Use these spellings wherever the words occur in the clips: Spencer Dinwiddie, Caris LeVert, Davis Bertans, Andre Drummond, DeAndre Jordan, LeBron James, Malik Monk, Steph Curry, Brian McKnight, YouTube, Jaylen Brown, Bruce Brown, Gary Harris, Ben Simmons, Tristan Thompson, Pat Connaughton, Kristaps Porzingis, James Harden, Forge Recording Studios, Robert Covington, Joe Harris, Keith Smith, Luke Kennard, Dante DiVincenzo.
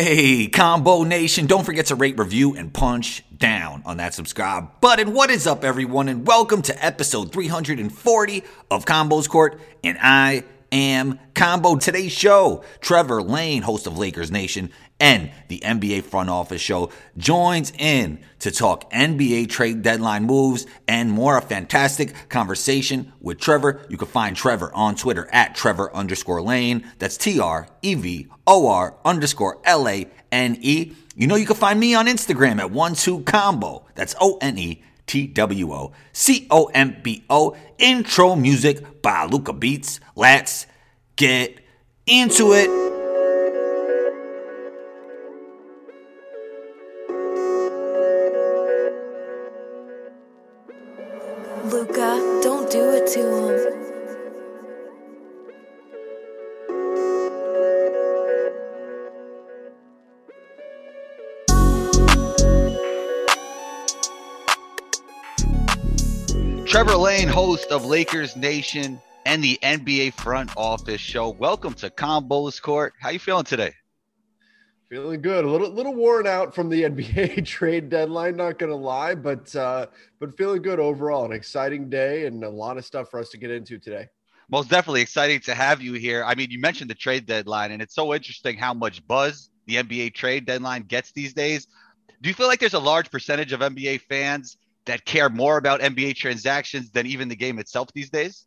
Hey, Combo Nation, don't forget to rate, review, and punch down on that subscribe button. What is up, everyone, and welcome to episode 340 of Combo's Court, and I am Combo. Today's show, Trevor Lane, host of Lakers Nation and the NBA Front Office Show, joins in to talk NBA trade deadline moves and more. A fantastic conversation with Trevor. You can find Trevor on Twitter at Trevor_Lane. That's TREVOR_LANE. You know you can find me on Instagram at 12Combo. That's ONETWOCOMBO. Intro music by Luca Beats. Let's get into it. Trevor Lane, host of Lakers Nation and the NBA Front Office Show. Welcome to Combo's Court. How you feeling today? Feeling good. A little worn out from the NBA trade deadline, not going to lie, but feeling good overall. An exciting day and a lot of stuff for us to get into today. Most definitely exciting to have you here. I mean, you mentioned the trade deadline, and it's so interesting how much buzz the NBA trade deadline gets these days. Do you feel like there's a large percentage of NBA fans that care more about NBA transactions than even the game itself these days?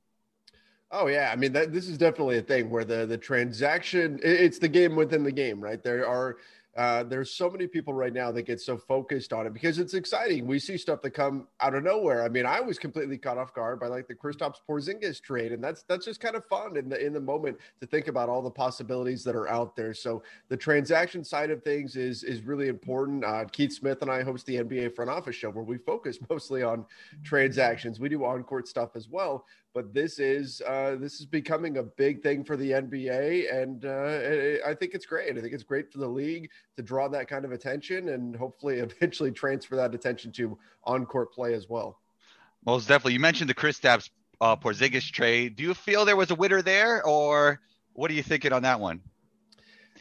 Oh, yeah. I mean, this is definitely a thing where the transaction, it's the game within the game, right? There's so many people right now that get so focused on it because it's exciting. We see stuff that come out of nowhere. I mean, I was completely caught off guard by like the Kristaps Porzingis trade, and that's just kind of fun in the moment to think about all the possibilities that are out there. So the transaction side of things is really important. Keith Smith and I host the NBA Front Office Show, where we focus mostly on transactions. We do on-court stuff as well. But this is becoming a big thing for the NBA, and I think it's great. I think it's great for the league to draw that kind of attention and hopefully eventually transfer that attention to on-court play as well. Most definitely. You mentioned the Kristaps Porzingis trade. Do you feel there was a winner there, or what are you thinking on that one?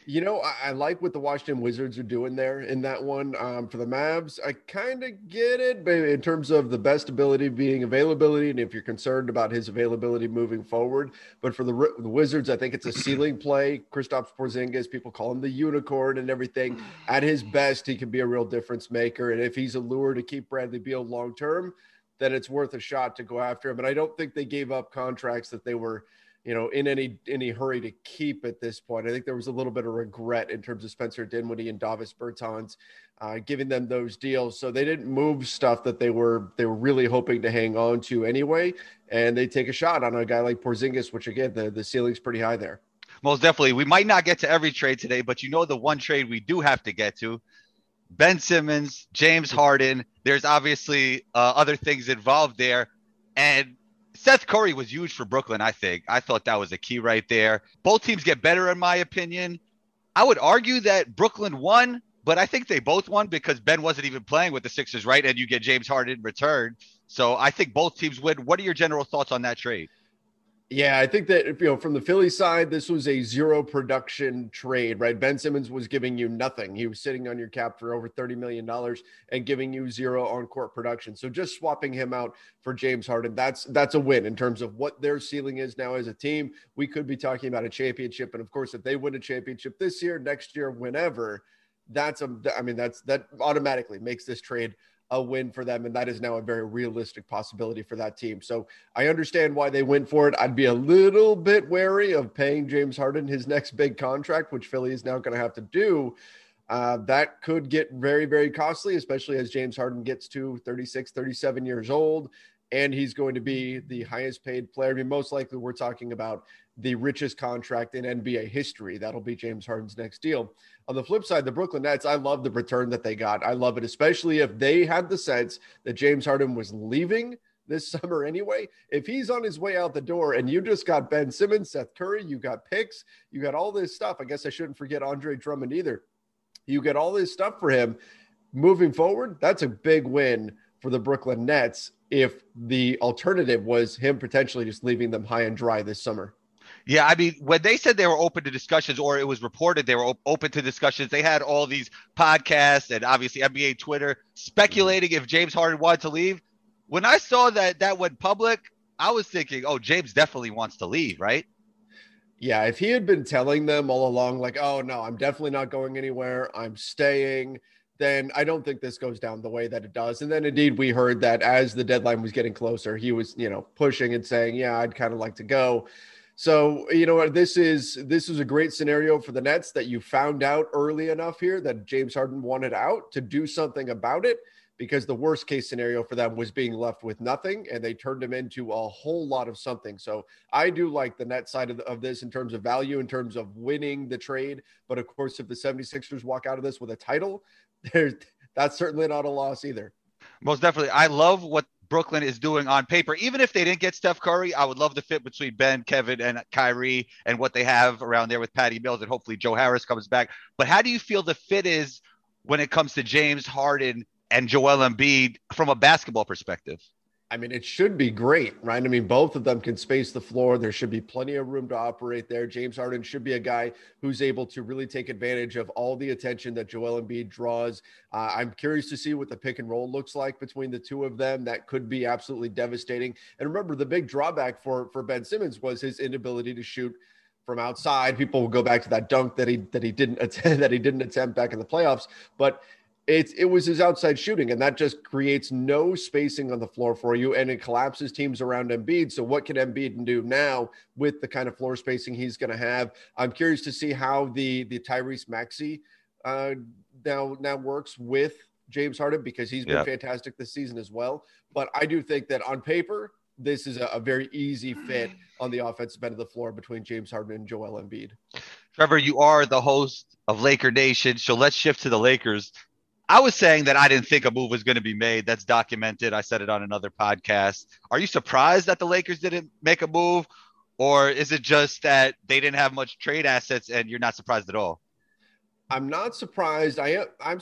You know, I like what the Washington Wizards are doing there in that one. For the Mavs, I kind of get it, but in terms of the best ability being availability, and if you're concerned about his availability moving forward. But for the Wizards, I think it's a ceiling play. Kristaps Porzingis, people call him the unicorn and everything. At his best, he can be a real difference maker. And if he's a lure to keep Bradley Beal long-term, then it's worth a shot to go after him. And I don't think they gave up contracts that they were – in any hurry to keep at this point. I think there was a little bit of regret in terms of Spencer Dinwiddie and Davis Bertans giving them those deals. So they didn't move stuff that they were really hoping to hang on to anyway. And they take a shot on a guy like Porzingis, which again, the ceiling's pretty high there. Most definitely. We might not get to every trade today, but the one trade we do have to get to, Ben Simmons, James Harden. There's obviously other things involved there. And Seth Curry was huge for Brooklyn, I think. I thought that was a key right there. Both teams get better, in my opinion. I would argue that Brooklyn won, but I think they both won because Ben wasn't even playing with the Sixers, right? And you get James Harden in return. So I think both teams win. What are your general thoughts on that trade? Yeah, I think that, from the Philly side, this was a zero production trade, right? Ben Simmons was giving you nothing. He was sitting on your cap for over $30 million and giving you zero on-court production. So just swapping him out for James Harden, that's a win in terms of what their ceiling is now as a team. We could be talking about a championship. And, of course, if they win a championship this year, next year, whenever, that automatically makes this trade a win for them, and that is now a very realistic possibility for that team. So I understand why they went for it. I'd be a little bit wary of paying James Harden his next big contract, which Philly is now going to have to do. That could get very, very costly, especially as James Harden gets to 36, 37 years old, and he's going to be the highest paid player. I mean, most likely we're talking about the richest contract in NBA history. That'll be James Harden's next deal. On the flip side, the Brooklyn Nets, I love the return that they got. I love it, especially if they had the sense that James Harden was leaving this summer anyway. If he's on his way out the door and you just got Ben Simmons, Seth Curry, you got picks, you got all this stuff. I guess I shouldn't forget Andre Drummond either. You get all this stuff for him moving forward. That's a big win for the Brooklyn Nets if the alternative was him potentially just leaving them high and dry this summer. Yeah, I mean, when they said they were open to discussions, or it was reported they were open to discussions, they had all these podcasts and obviously NBA Twitter speculating if James Harden wanted to leave. When I saw that went public, I was thinking, oh, James definitely wants to leave, right? Yeah, if he had been telling them all along, like, oh, no, I'm definitely not going anywhere, I'm staying, then I don't think this goes down the way that it does. And then, indeed, we heard that as the deadline was getting closer, he was, pushing and saying, yeah, I'd kind of like to go. So, this is a great scenario for the Nets that you found out early enough here that James Harden wanted out to do something about it, because the worst case scenario for them was being left with nothing, and they turned him into a whole lot of something. So I do like the Nets side of this in terms of value, in terms of winning the trade. But of course, if the 76ers walk out of this with a title, that's certainly not a loss either. Most definitely. I love what Brooklyn is doing on paper. Even if they didn't get Steph Curry, I would love the fit between Ben, Kevin, and Kyrie, and what they have around there with Patty Mills, and hopefully Joe Harris comes back. But how do you feel the fit is when it comes to James Harden and Joel Embiid from a basketball perspective? I mean, it should be great, right? I mean, both of them can space the floor. There should be plenty of room to operate there. James Harden should be a guy who's able to really take advantage of all the attention that Joel Embiid draws. I'm curious to see what the pick and roll looks like between the two of them. That could be absolutely devastating. And remember, the big drawback for Ben Simmons was his inability to shoot from outside. People will go back to that dunk that he didn't attempt back in the playoffs, but It was his outside shooting, and that just creates no spacing on the floor for you, and it collapses teams around Embiid. So what can Embiid do now with the kind of floor spacing he's going to have? I'm curious to see how the Tyrese Maxey now works with James Harden, because he's been fantastic this season as well. But I do think that on paper, this is a very easy fit on the offensive end of the floor between James Harden and Joel Embiid. Trevor, you are the host of Laker Nation, so let's shift to the Lakers. I was saying that I didn't think a move was going to be made. That's documented. I said it on another podcast. Are you surprised that the Lakers didn't make a move, or is it just that they didn't have much trade assets and you're not surprised at all? I'm not surprised. I'm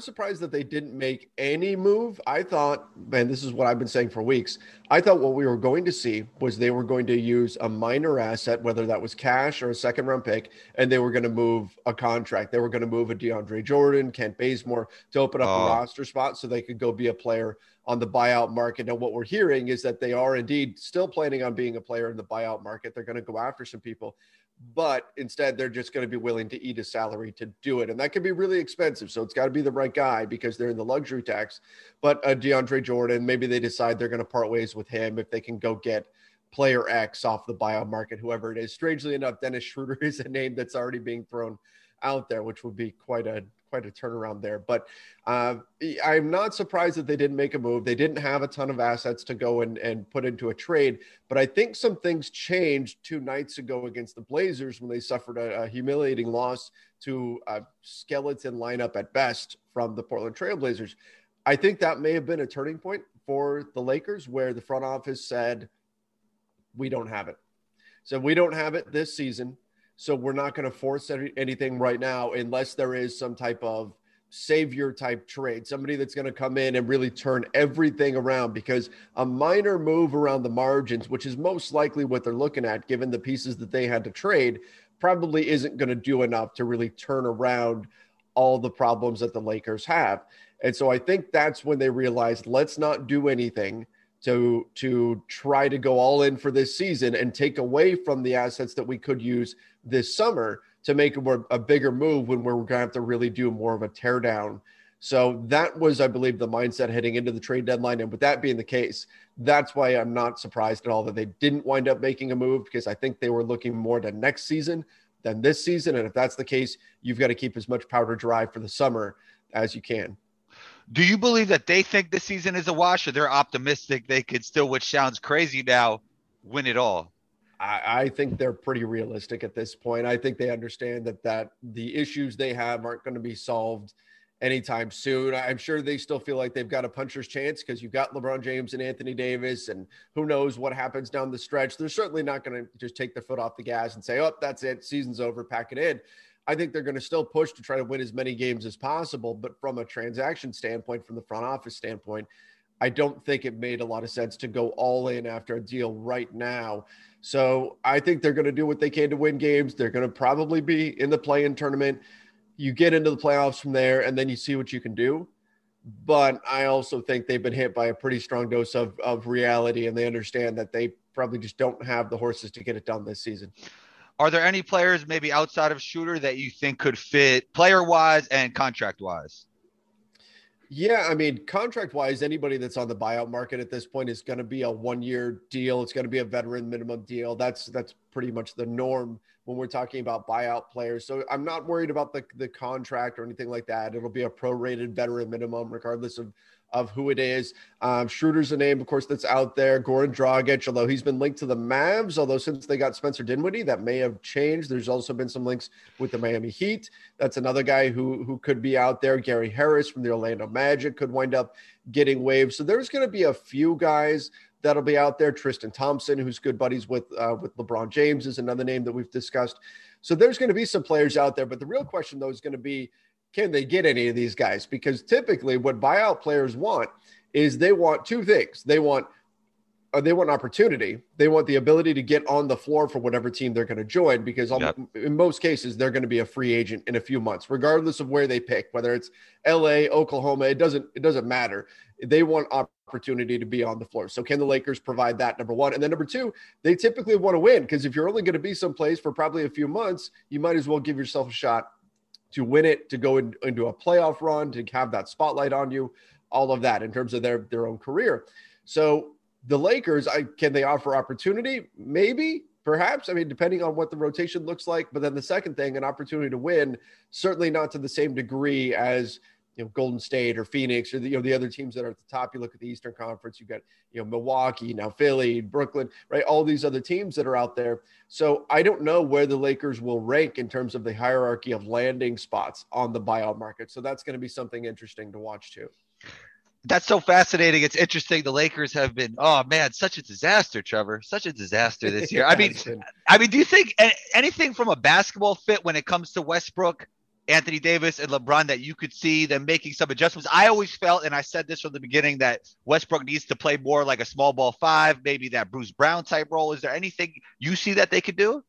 surprised that they didn't make any move. I thought, man, this is what I've been saying for weeks. I thought what we were going to see was they were going to use a minor asset, whether that was cash or a second round pick, and they were going to move a contract. They were going to move a DeAndre Jordan, Kent Bazemore, to open up a roster spot so they could go be a player on the buyout market. Now, what we're hearing is that they are indeed still planning on being a player in the buyout market. They're going to go after some people, but instead they're just going to be willing to eat a salary to do it. And that can be really expensive. So it's got to be the right guy, because they're in the luxury tax. But DeAndre Jordan, maybe they decide they're going to part ways with him if they can go get player X off the buyout market, whoever it is. Strangely enough, Dennis Schroeder is a name that's already being thrown out there, which would be quite a turnaround there. But I'm not surprised that they didn't make a move. They didn't have a ton of assets to go and put into a trade. But I think some things changed 2 nights ago against the Blazers when they suffered a humiliating loss to a skeleton lineup at best from the Portland Trail Blazers. I think that may have been a turning point for the Lakers, where the front office said, we don't have it. So we don't have it this season. So we're not going to force anything right now unless there is some type of savior type trade, somebody that's going to come in and really turn everything around, because a minor move around the margins, which is most likely what they're looking at, given the pieces that they had to trade, probably isn't going to do enough to really turn around all the problems that the Lakers have. And so I think that's when they realized, let's not do anything to try to go all in for this season and take away from the assets that we could use this summer to make a bigger move when we're going to have to really do more of a teardown. So that was, I believe, the mindset heading into the trade deadline. And with that being the case, that's why I'm not surprised at all that they didn't wind up making a move, because I think they were looking more to next season than this season. And if that's the case, you've got to keep as much powder dry for the summer as you can. Do you believe that they think this season is a wash, or they're optimistic they could still, which sounds crazy now, win it all? I think they're pretty realistic at this point. I think they understand that the issues they have aren't going to be solved anytime soon. I'm sure they still feel like they've got a puncher's chance, because you've got LeBron James and Anthony Davis, and who knows what happens down the stretch. They're certainly not going to just take their foot off the gas and say, oh, that's it, season's over, pack it in. I think they're going to still push to try to win as many games as possible. But from a transaction standpoint, from the front office standpoint, I don't think it made a lot of sense to go all in after a deal right now. So I think they're going to do what they can to win games. They're going to probably be in the play-in tournament. You get into the playoffs from there, and then you see what you can do. But I also think they've been hit by a pretty strong dose of reality, and they understand that they probably just don't have the horses to get it done this season. Are there any players maybe outside of Shooter that you think could fit player-wise and contract-wise? Yeah, I mean, contract-wise, anybody that's on the buyout market at this point is going to be a one-year deal. It's going to be a veteran minimum deal. That's pretty much the norm when we're talking about buyout players. So I'm not worried about the contract or anything like that. It'll be a prorated veteran minimum regardless of who it is. Schroeder's a name, of course, that's out there. Goran Dragic, although he's been linked to the Mavs, although since they got Spencer Dinwiddie, that may have changed. There's also been some links with the Miami Heat. That's another guy who could be out there. Gary Harris from the Orlando Magic could wind up getting waived. So there's going to be a few guys that'll be out there. Tristan Thompson, who's good buddies with LeBron James, is another name that we've discussed. So there's going to be some players out there, but the real question, though, is going to be, can they get any of these guys? Because typically what buyout players want is they want two things. They want opportunity. They want the ability to get on the floor for whatever team they're going to join, because in most cases, they're going to be a free agent in a few months, regardless of where they pick, whether it's LA, Oklahoma, it doesn't matter. They want opportunity to be on the floor. So can the Lakers provide that, number one? And then number two, they typically want to win, because if you're only going to be someplace for probably a few months, you might as well give yourself a shot to win it, to go into a playoff run, to have that spotlight on you, all of that in terms of their own career. So the Lakers, can they offer opportunity? Maybe, perhaps. I mean, depending on what the rotation looks like. But then the second thing, an opportunity to win, certainly not to the same degree as Golden State or Phoenix or the other teams that are at the top. You look at the Eastern Conference, you've got Milwaukee, now Philly, Brooklyn, right? All these other teams that are out there. So I don't know where the Lakers will rank in terms of the hierarchy of landing spots on the buyout market. So that's going to be something interesting to watch too. That's so fascinating. It's interesting. The Lakers have been, oh man, such a disaster, Trevor, such a disaster this year. I mean, do you think anything from a basketball fit when it comes to Westbrook, Anthony Davis, and LeBron that you could see them making some adjustments? I always felt, and I said this from the beginning, that Westbrook needs to play more like a small ball five, maybe that Bruce Brown type role. Is there anything you see that they could do?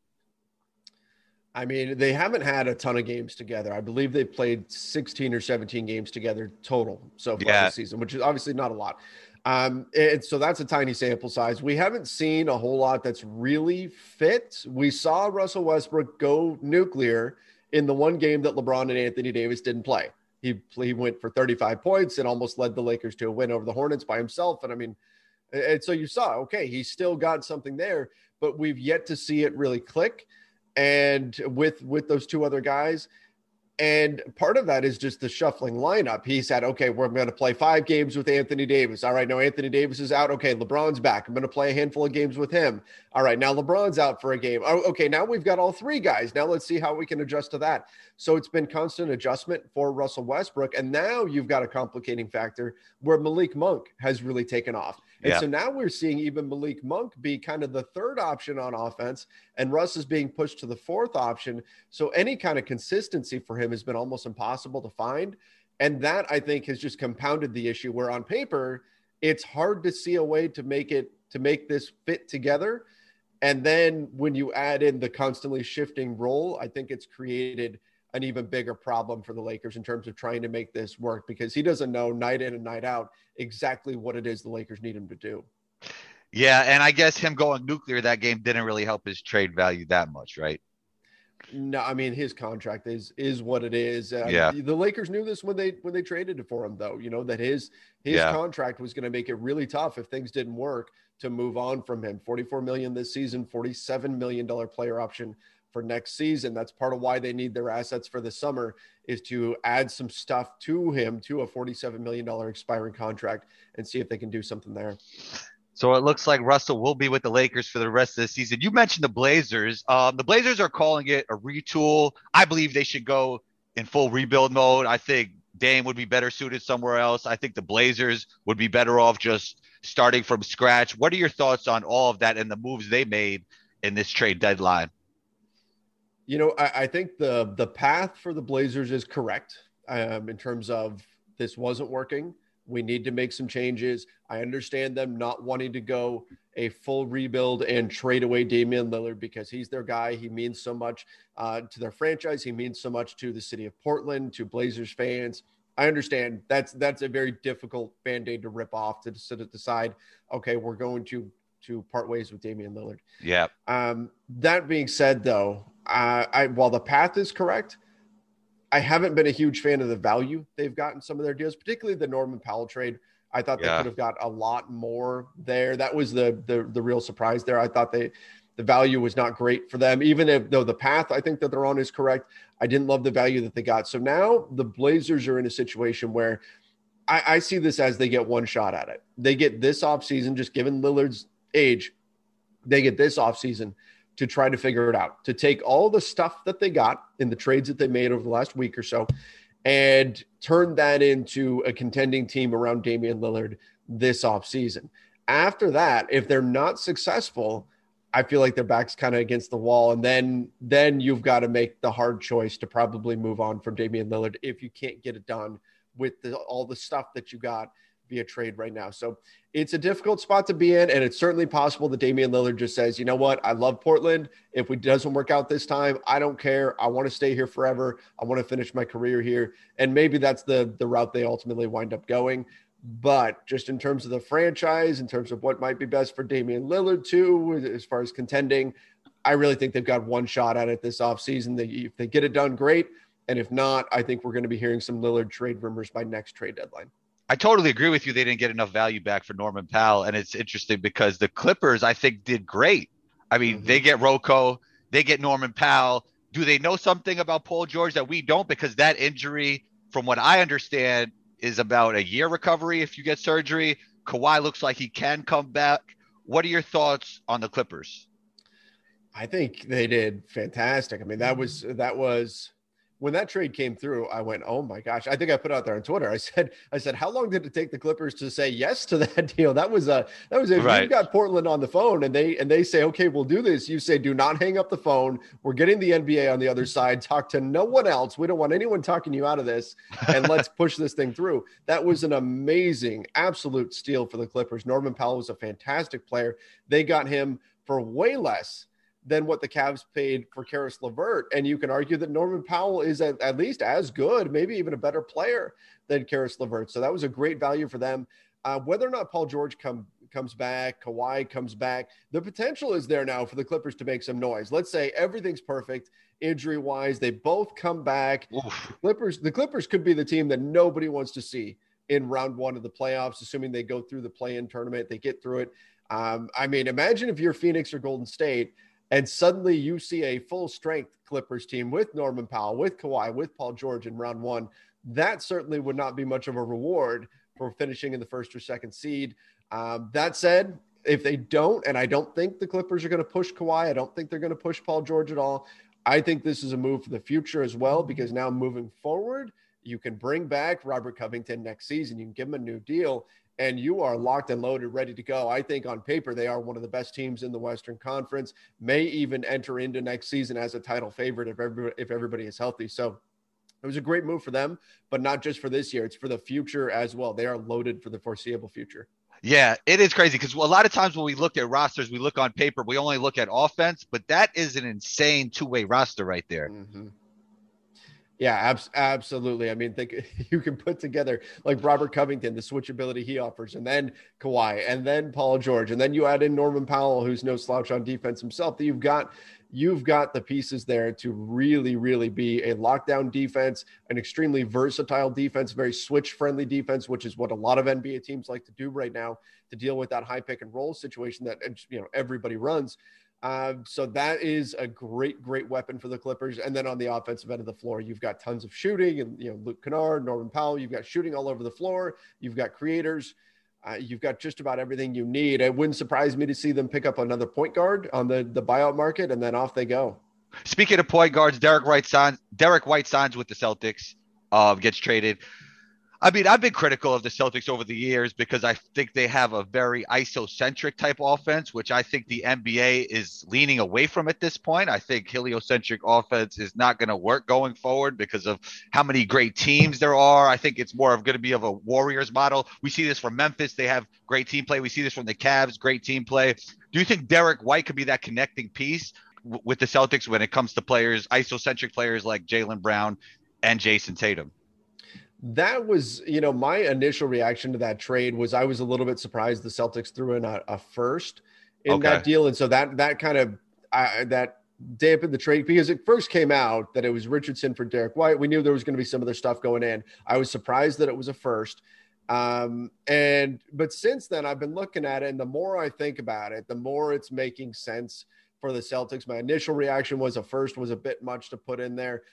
I mean, they haven't had a ton of games together. I believe they played 16 or 17 games together total so far this season, which is obviously not a lot. And so that's a tiny sample size. We haven't seen a whole lot that's really fit. We saw Russell Westbrook go nuclear in the one game that LeBron and Anthony Davis didn't play. He went for 35 points and almost led the Lakers to a win over the Hornets by himself. And I mean, and so you saw, okay, he's still got something there, but we've yet to see it really click. And with those two other guys, and part of that is just the shuffling lineup. He said, okay, we're going to play 5 games with Anthony Davis. All right, now Anthony Davis is out. Okay, LeBron's back. I'm going to play a handful of games with him. All right, now LeBron's out for a game. Oh, okay, now we've got all 3 guys. Now let's see how we can adjust to that. So it's been constant adjustment for Russell Westbrook. And now you've got a complicating factor where Malik Monk has really taken off. And so now we're seeing even Malik Monk be kind of the third option on offense, and Russ is being pushed to the fourth option. So any kind of consistency for him has been almost impossible to find. And that, I think, has just compounded the issue where on paper, it's hard to see a way to make this fit together. And then when you add in the constantly shifting role, I think it's created an even bigger problem for the Lakers in terms of trying to make this work, because he doesn't know night in and night out exactly what it is the Lakers need him to do. Yeah. And I guess him going nuclear that game didn't really help his trade value that much, right? No, I mean, his contract is what it is. The Lakers knew this when they traded it for him, though, that his contract was going to make it really tough if things didn't work to move on from him. $44 million this season, $47 million player option for next season. That's part of why they need their assets for the summer, is to add some stuff to him, to a $47 million expiring contract, and see if they can do something there. So it looks like Russell will be with the Lakers for the rest of the season. You mentioned the Blazers. The Blazers are calling it a retool. I believe they should go in full rebuild mode. I think Dame would be better suited somewhere else. I think the Blazers would be better off just starting from scratch. What are your thoughts on all of that and the moves they made in this trade deadline? I think the path for the Blazers is correct in terms of this wasn't working. We need to make some changes. I understand them not wanting to go a full rebuild and trade away Damian Lillard because he's their guy. He means so much to their franchise. He means so much to the city of Portland, to Blazers fans. I understand that's a very difficult Band-Aid to rip off, to sort of decide, okay, we're going to part ways with Damian Lillard. Yeah. That being said, though, while the path is correct, I haven't been a huge fan of the value they've gotten some of their deals, particularly the Norman Powell trade. I thought they could have got a lot more there. That was the real surprise there. I thought the value was not great for them, even though the path I think that they're on is correct. I didn't love the value that they got. So now the Blazers are in a situation where I see this as they get one shot at it. They get this offseason, just given Lillard's age, they get this offseason to try to figure it out, to take all the stuff that they got in the trades that they made over the last week or so and turn that into a contending team around Damian Lillard this offseason. After that, if they're not successful, I feel like their back's kind of against the wall. And then you've got to make the hard choice to probably move on from Damian Lillard if you can't get it done with all the stuff that you got via trade right now. So it's a difficult spot to be in. And it's certainly possible that Damian Lillard just says, you know what? I love Portland. If it doesn't work out this time, I don't care. I want to stay here forever. I want to finish my career here. And maybe that's the route they ultimately wind up going. But just in terms of the franchise, in terms of what might be best for Damian Lillard too, as far as contending, I really think they've got one shot at it this offseason. If they get it done, great. And if not, I think we're going to be hearing some Lillard trade rumors by next trade deadline. I totally agree with you. They didn't get enough value back for Norman Powell. And it's interesting because the Clippers, I think, did great. I mean, they get Rocco, they get Norman Powell. Do they know something about Paul George that we don't? Because that injury, from what I understand, is about a year recovery if you get surgery. Kawhi looks like he can come back. What are your thoughts on the Clippers? I think they did fantastic. I mean, that was when that trade came through, I went, oh my gosh. I think I put out there on Twitter. I said, how long did it take the Clippers to say yes to that deal? That was right. You got Portland on the phone and they say, okay, we'll do this. You say, do not hang up the phone. We're getting the NBA on the other side. Talk to no one else. We don't want anyone talking you out of this. And let's push this thing through. That was an amazing, absolute steal for the Clippers. Norman Powell was a fantastic player. They got him for way less than what the Cavs paid for Caris LeVert. And you can argue that Norman Powell is at least as good, maybe even a better player than Caris LeVert. So that was a great value for them. Whether or not Paul George comes back, Kawhi comes back, the potential is there now for the Clippers to make some noise. Let's say everything's perfect injury-wise. They both come back. The Clippers could be the team that nobody wants to see in round one of the playoffs, assuming they go through the play-in tournament, they get through it. I mean, imagine if you're Phoenix or Golden State, and suddenly you see a full-strength Clippers team with Norman Powell, with Kawhi, with Paul George in round one. That certainly would not be much of a reward for finishing in the first or second seed. That said, if they don't, and I don't think the Clippers are going to push Kawhi, I don't think they're going to push Paul George at all. I think this is a move for the future as well, because now moving forward, you can bring back Robert Covington next season. You can give him a new deal, and you are locked and loaded, ready to go. I think on paper, they are one of the best teams in the Western Conference, may even enter into next season as a title favorite if everybody is healthy. So it was a great move for them, but not just for this year. It's for the future as well. They are loaded for the foreseeable future. Yeah, it is crazy because a lot of times when we look at rosters, we look on paper, we only look at offense, but that is an insane two-way roster right there. Mm-hmm. Yeah, absolutely. I mean, think you can put together like Robert Covington, the switchability he offers, and then Kawhi, and then Paul George, and then you add in Norman Powell, who's no slouch on defense himself. That you've got the pieces there to really, really be a lockdown defense, an extremely versatile defense, very switch-friendly defense, which is what a lot of NBA teams like to do right now to deal with that high pick and roll situation that everybody runs. So that is a great, great weapon for the Clippers. And then on the offensive end of the floor, you've got tons of shooting and, Luke Kennard, Norman Powell, you've got shooting all over the floor. You've got creators. You've got just about everything you need. It wouldn't surprise me to see them pick up another point guard on the buyout market, and then off they go. Speaking of point guards, Derrick White signs with the Celtics, gets traded. I mean, I've been critical of the Celtics over the years because I think they have a very isocentric type offense, which I think the NBA is leaning away from at this point. I think heliocentric offense is not going to work going forward because of how many great teams there are. I think it's more of going to be of a Warriors model. We see this from Memphis. They have great team play. We see this from the Cavs, great team play. Do you think Derrick White could be that connecting piece with the Celtics when it comes to players, isocentric players like Jaylen Brown and Jayson Tatum? That was, you know, my initial reaction to that trade was I was a little bit surprised the Celtics threw in a first in that deal. And so that kind of that dampened the trade because it first came out that it was Richardson for Derrick White. We knew there was going to be some other stuff going in. I was surprised that it was a first. But since then I've been looking at it, and the more I think about it, the more it's making sense for the Celtics. My initial reaction was a first was a bit much to put in there.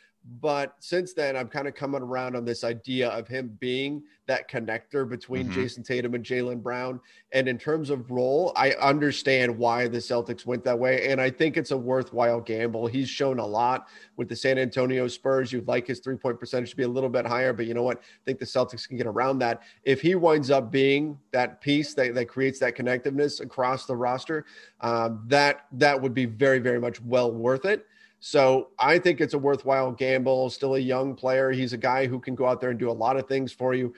But since then, I'm kind of coming around on this idea of him being that connector between Jayson Tatum and Jaylen Brown. And in terms of role, I understand why the Celtics went that way. And I think it's a worthwhile gamble. He's shown a lot with the San Antonio Spurs. You'd like his 3-point percentage to be a little bit higher, but you know what? I think the Celtics can get around that. If he winds up being that piece that creates that connectiveness across the roster, that would be very, very much well worth it. So I think it's a worthwhile gamble. Still a young player. He's a guy who can go out there and do a lot of things for you.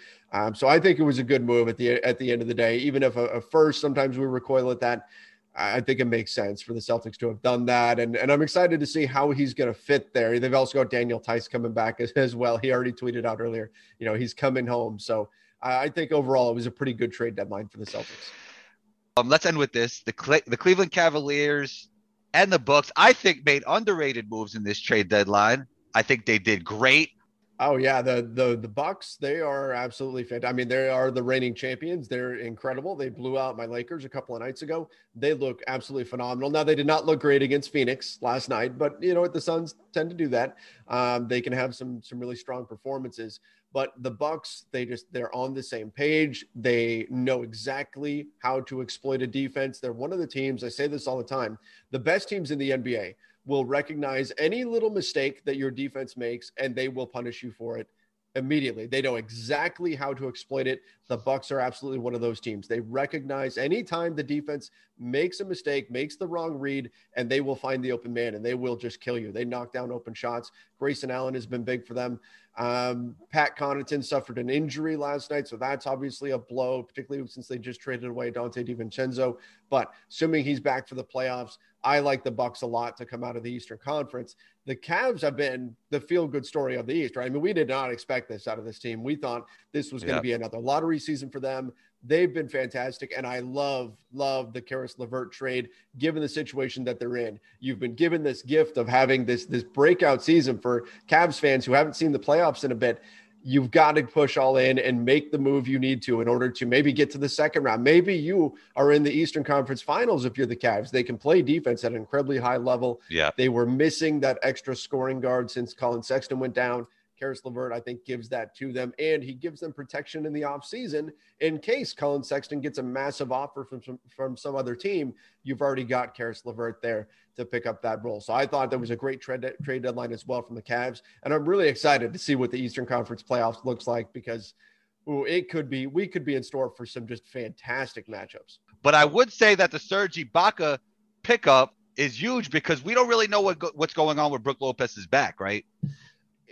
So I think it was a good move at the end of the day. Even if a first, sometimes we recoil at that. I think it makes sense for the Celtics to have done that. And I'm excited to see how he's going to fit there. They've also got Daniel Tice coming back as well. He already tweeted out earlier, you know, he's coming home. So I think overall it was a pretty good trade deadline for the Celtics. Let's end with this. The Cleveland Cavaliers and the Bucks, I think, made underrated moves in this trade deadline. I think they did great. Oh, yeah. The Bucks, they are absolutely fantastic. I mean, they are the reigning champions. They're incredible. They blew out my Lakers a couple of nights ago. They look absolutely phenomenal. Now, they did not look great against Phoenix last night, but you know what? The Suns tend to do that. They can have some really strong performances. But the Bucks, they're on the same page. They know exactly how to exploit a defense. They're one of the teams, I say this all the time, the best teams in the NBA will recognize any little mistake that your defense makes, and they will punish you for it immediately. They know exactly how to exploit it. The Bucks are absolutely one of those teams. They recognize anytime the defense makes a mistake, makes the wrong read, and they will find the open man and they will just kill you. They knock down open shots. Grayson Allen has been big for them. Pat Connaughton suffered an injury last night, so that's obviously a blow, particularly since they just traded away Dante DiVincenzo. But assuming he's back for the playoffs, I like the Bucks a lot to come out of the Eastern Conference. The Cavs have been the feel-good story of the East, right? I mean, we did not expect this out of this team. We thought this was going to be another lottery season for them. They've been fantastic, and I love the Caris LeVert trade, given the situation that they're in. You've been given this gift of having this breakout season for Cavs fans who haven't seen the playoffs in a bit. You've got to push all in and make the move you need to in order to maybe get to the second round. Maybe you are in the Eastern Conference Finals if you're the Cavs. They can play defense at an incredibly high level. Yeah. They were missing that extra scoring guard since Colin Sexton went down. Caris LeVert, I think, gives that to them, and he gives them protection in the offseason in case Colin Sexton gets a massive offer from some other team. You've already got Caris LeVert there to pick up that role. So I thought that was a great trade deadline as well from the Cavs, and I'm really excited to see what the Eastern Conference playoffs looks like because we could be in store for some just fantastic matchups. But I would say that the Serge Ibaka pickup is huge because we don't really know what's going on with Brook Lopez's back, right?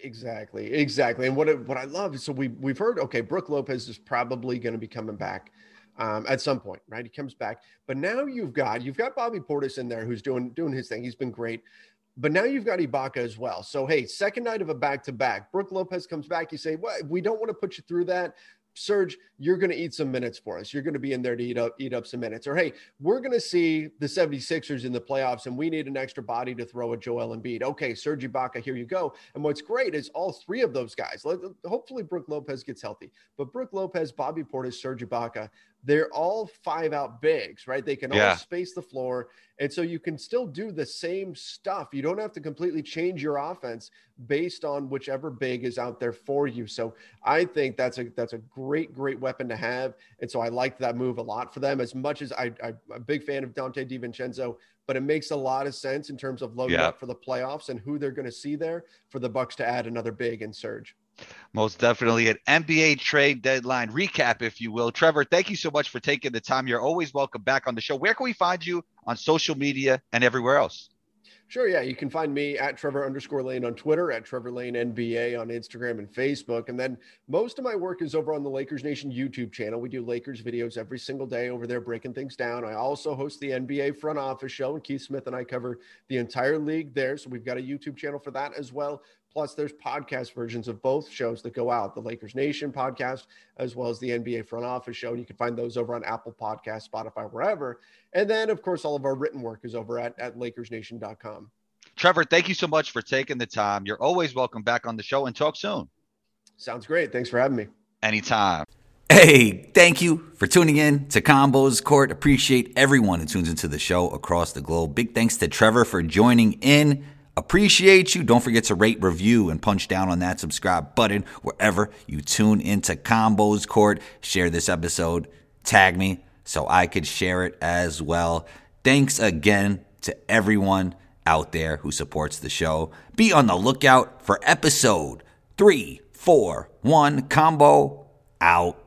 Exactly. And what I love is, so we've heard, okay, Brook Lopez is probably going to be coming back at some point, right? He comes back, but now you've got Bobby Portis in there who's doing his thing. He's been great, but now you've got Ibaka as well. So, hey, second night of a back-to-back, Brook Lopez comes back. You say, well, we don't want to put you through that. Serge, you're going to eat some minutes for us. You're going to be in there to eat up some minutes. Or, hey, we're going to see the 76ers in the playoffs, and we need an extra body to throw at Joel Embiid. Okay, Serge Ibaka, here you go. And what's great is all three of those guys. Hopefully, Brook Lopez gets healthy. But Brook Lopez, Bobby Portis, Serge Ibaka, they're all 5-out bigs, right? They can all space the floor. And so you can still do the same stuff. You don't have to completely change your offense based on whichever big is out there for you. So I think that's a great weapon to have. And so I liked that move a lot for them, as much as I'm a big fan of Dante DiVincenzo, but it makes a lot of sense in terms of loading up for the playoffs and who they're going to see there for the Bucks to add another big and Surge. Most definitely an NBA trade deadline recap, if you will. Trevor, thank you so much for taking the time. You're always welcome back on the show. Where can we find you on social media and everywhere else? Sure, yeah. You can find me at Trevor_Lane on Twitter, at Trevor Lane NBA on Instagram and Facebook. And then most of my work is over on the Lakers Nation YouTube channel. We do Lakers videos every single day over there, breaking things down. I also host the NBA Front Office Show, and Keith Smith and I cover the entire league there. So we've got a YouTube channel for that as well. Plus, there's podcast versions of both shows that go out, the Lakers Nation podcast, as well as the NBA Front Office Show. And you can find those over on Apple Podcasts, Spotify, wherever. And then, of course, all of our written work is over at LakersNation.com. Trevor, thank you so much for taking the time. You're always welcome back on the show, and talk soon. Sounds great. Thanks for having me. Anytime. Hey, thank you for tuning in to Combos Court. Appreciate everyone who tunes into the show across the globe. Big thanks to Trevor for joining in. Appreciate you. Don't forget to rate, review, and punch down on that subscribe button wherever you tune into Combos Court. Share this episode. Tag me so I could share it as well. Thanks again to everyone out there who supports the show. Be on the lookout for episode 341. Combo out.